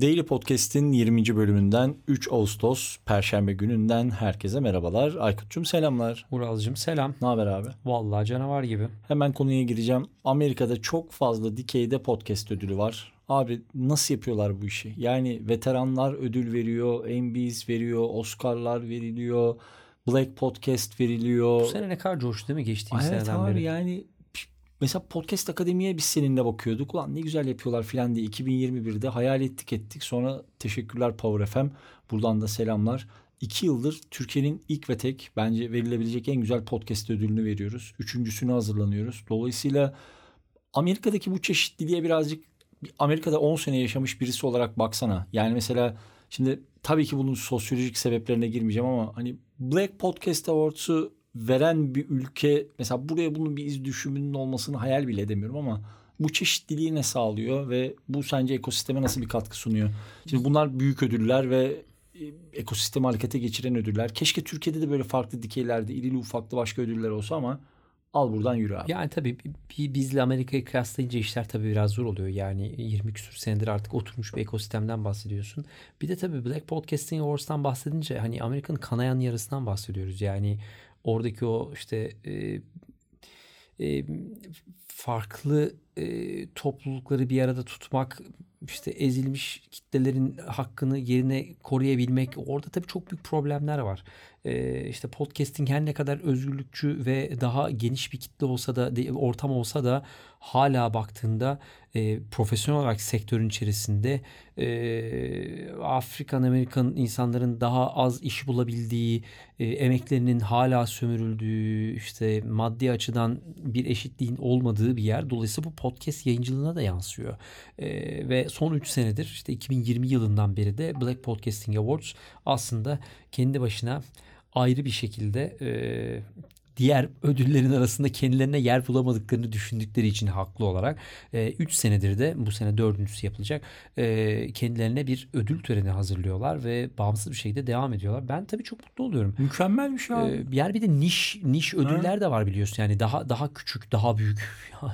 Daily Podcast'in 20. bölümünden 3 Ağustos Perşembe gününden herkese merhabalar. Aykut'cum selamlar. Ural'cım selam. Ne haber abi? Vallahi canavar gibi. Hemen konuya gireceğim. Amerika'da çok fazla dikeyde podcast ödülü var. Abi nasıl yapıyorlar bu işi? Yani veteranlar ödül veriyor, MBAs veriyor, Oscar'lar veriliyor, Black Podcast veriliyor. Bu sene ne kadar coştu değil mi geçtiğimiz seneden beri? Evet abi yani... Mesela Podcast Akademi'ye biz seninle bakıyorduk. Ulan ne güzel yapıyorlar filan diye 2021'de hayal ettik. Sonra teşekkürler Power FM. Buradan da selamlar. 2 yıldır Türkiye'nin ilk ve tek bence verilebilecek en güzel podcast ödülünü veriyoruz. 3.sünü hazırlanıyoruz. Dolayısıyla Amerika'daki bu çeşitliliğe birazcık Amerika'da 10 sene yaşamış birisi olarak baksana. Yani mesela şimdi tabii ki bunun sosyolojik sebeplerine girmeyeceğim ama hani Black Podcast Awards'u veren bir ülke mesela buraya bunun bir iz düşümünün olmasını hayal bile edemiyorum ama bu çeşitliliği ne sağlıyor ve bu sence ekosisteme nasıl bir katkı sunuyor? Şimdi bunlar büyük ödüller ve ekosistemi harekete geçiren ödüller. Keşke Türkiye'de de böyle farklı dikeylerde irili ufaklı başka ödüller olsa ama al buradan yürü abi. Yani tabii bizle Amerika'yı kıyaslayınca işler tabii biraz zor oluyor. Yani 20 küsur senedir artık oturmuş bir ekosistemden bahsediyorsun. Bir de tabii Black Podcasting Awards'tan bahsedince hani Amerika'nın kanayan yarasından bahsediyoruz. Yani oradaki o işte farklı toplulukları bir arada tutmak, işte ezilmiş kitlelerin hakkını yerine koruyabilmek, orada tabii çok büyük problemler var. İşte podcasting her ne kadar özgürlükçü ve daha geniş bir kitle olsa da, ortam olsa da hala baktığında profesyonel olarak sektörün içerisinde Afrikan Amerikan insanların daha az iş bulabildiği, emeklerinin hala sömürüldüğü, işte maddi açıdan bir eşitliğin olmadığı bir yer. Dolayısıyla bu podcast yayıncılığına da yansıyor. Ve son 3 senedir işte 2020 yılından beri de Black Podcasting Awards aslında kendi başına ayrı bir şekilde diğer ödüllerin arasında kendilerine yer bulamadıklarını düşündükleri için haklı olarak 3 senedir de bu sene 4.sü yapılacak kendilerine bir ödül töreni hazırlıyorlar ve bağımsız bir şekilde devam ediyorlar. Ben tabii çok mutlu oluyorum. Mükemmel bir şey abi. Bir de niş ödüller de var biliyorsun. Yani daha küçük, daha büyük.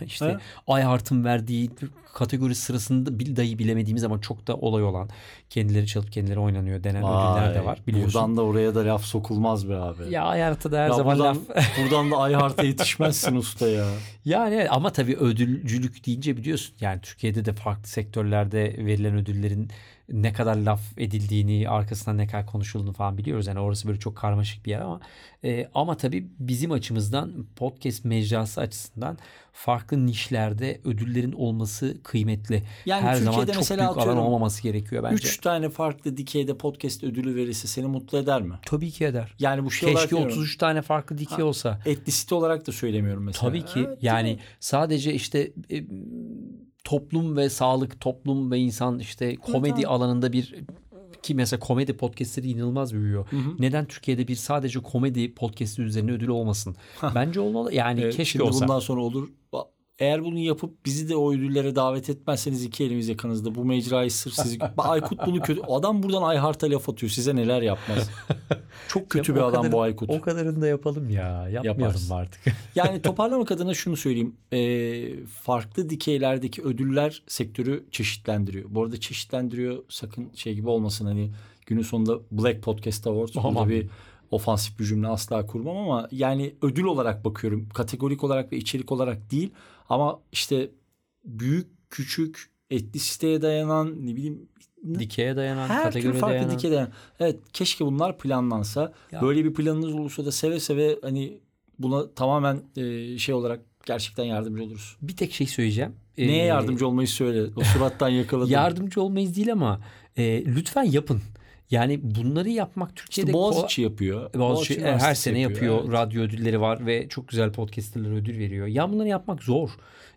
İşte iHeart'ın verdiği kategori sırasında bir dahi bilemediğimiz ama çok da olay olan kendileri çalıp kendileri oynanıyor denen ödüller de var. Biliyorsun. Buradan da oraya da laf sokulmaz be abi. Ya iHeart'a da her zaman laf. Buradan da iHeart'a yetişmezsin usta ya. Yani ama tabii ödülcülük deyince biliyorsun. Yani Türkiye'de de farklı sektörlerde verilen ödüllerin ne kadar laf edildiğini, arkasından ne kadar konuşulduğunu falan biliyoruz. Yani orası böyle çok karmaşık bir yer ama tabii bizim açımızdan podcast mecrası açısından farklı nişlerde ödüllerin olması kıymetli. Yani her Türkiye'de zaman çok mesela büyük atıyorum, alan olmaması gerekiyor bence. 3 tane farklı dikeyde podcast ödülü verirse seni mutlu eder mi? Tabii ki eder. Yani bu şey keşke 33 tane farklı dikey olsa. Etnisite olarak da söylemiyorum mesela. Tabii ki. Evet, yani sadece işte toplum ve sağlık, toplum ve insan işte komedi alanında bir ki mesela komedi podcastleri inanılmaz büyüyor. Hı hı. Neden Türkiye'de bir sadece komedi podcastleri üzerine ödül olmasın? Bence olmalı. Yani keşke olsa. Bundan sonra olur. Eğer bunu yapıp bizi de o ödüllere davet etmezseniz 2 elimiz yakanızda. Bu mecrayı sırf siz... Aykut bunu kötü... Adam buradan iHeart'a laf atıyor. Size neler yapmaz. Çok kötü bir adam bu Aykut. O kadarını da yapalım ya. Yapmayalım artık. Yani toparlamak adına şunu söyleyeyim. Farklı dikeylerdeki ödüller sektörü çeşitlendiriyor. Bu arada çeşitlendiriyor. Sakın şey gibi olmasın. Hani günün sonunda Black Podcast Awards. Burada bir ofansif bir cümle asla kurmam ama yani ödül olarak bakıyorum. Kategorik olarak ve içerik olarak değil. Ama işte büyük, küçük, etnisiteye dayanan, ne bileyim dikeye dayanan, kategoriye dayanan. Her türlü dikeye dayanan. Evet, keşke bunlar planlansa. Ya. Böyle bir planınız olursa da seve seve hani buna tamamen şey olarak gerçekten yardımcı oluruz. Bir tek şey söyleyeceğim. Neye yardımcı olmayı söyle. O surattan yakaladım. Yardımcı olmayız değil ama lütfen yapın. Yani bunları yapmak Türkiye'de... İşte Boğaziçi yapıyor. Boğaziçi her sene yapıyor. Evet. Radyo ödülleri var ve çok güzel podcasterlara ödül veriyor. Ya bunları yapmak zor.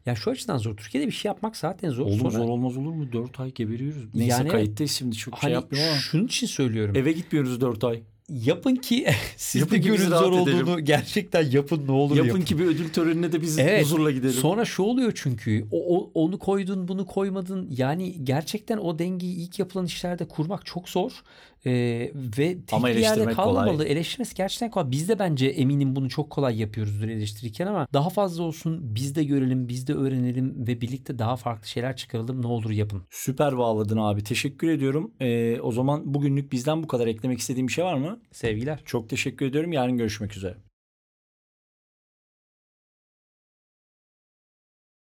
Ya şu açıdan zor. Türkiye'de bir şey yapmak zaten zor. Olur, zor olmaz olur mu? 4 ay geberiyoruz. Neyse yani, kayıttayız şimdi. Çok hani şey yapmıyorum ama. Şunun için söylüyorum. Eve gitmiyoruz 4 ay. yapın ki siz de görün zor olduğunu ederim. Gerçekten yapın ne olur yapın. Yapın ki bir ödül törenine de biz huzurla gidelim. Sonra şu oluyor çünkü onu koydun bunu koymadın. Yani gerçekten o dengeyi ilk yapılan işlerde kurmak çok zor. Ve tek bir yerde kalmamalı. Kolay. Eleştirmesi gerçekten kolay. Biz de bence eminim bunu çok kolay yapıyoruzdur eleştirirken ama daha fazla olsun, biz de görelim, biz de öğrenelim ve birlikte daha farklı şeyler çıkaralım. Ne olur yapın. Süper bağladın abi. Teşekkür ediyorum. O zaman bugünlük bizden bu kadar. Eklemek istediğim bir şey var mı? Sevgiler. Çok teşekkür ediyorum. Yarın görüşmek üzere.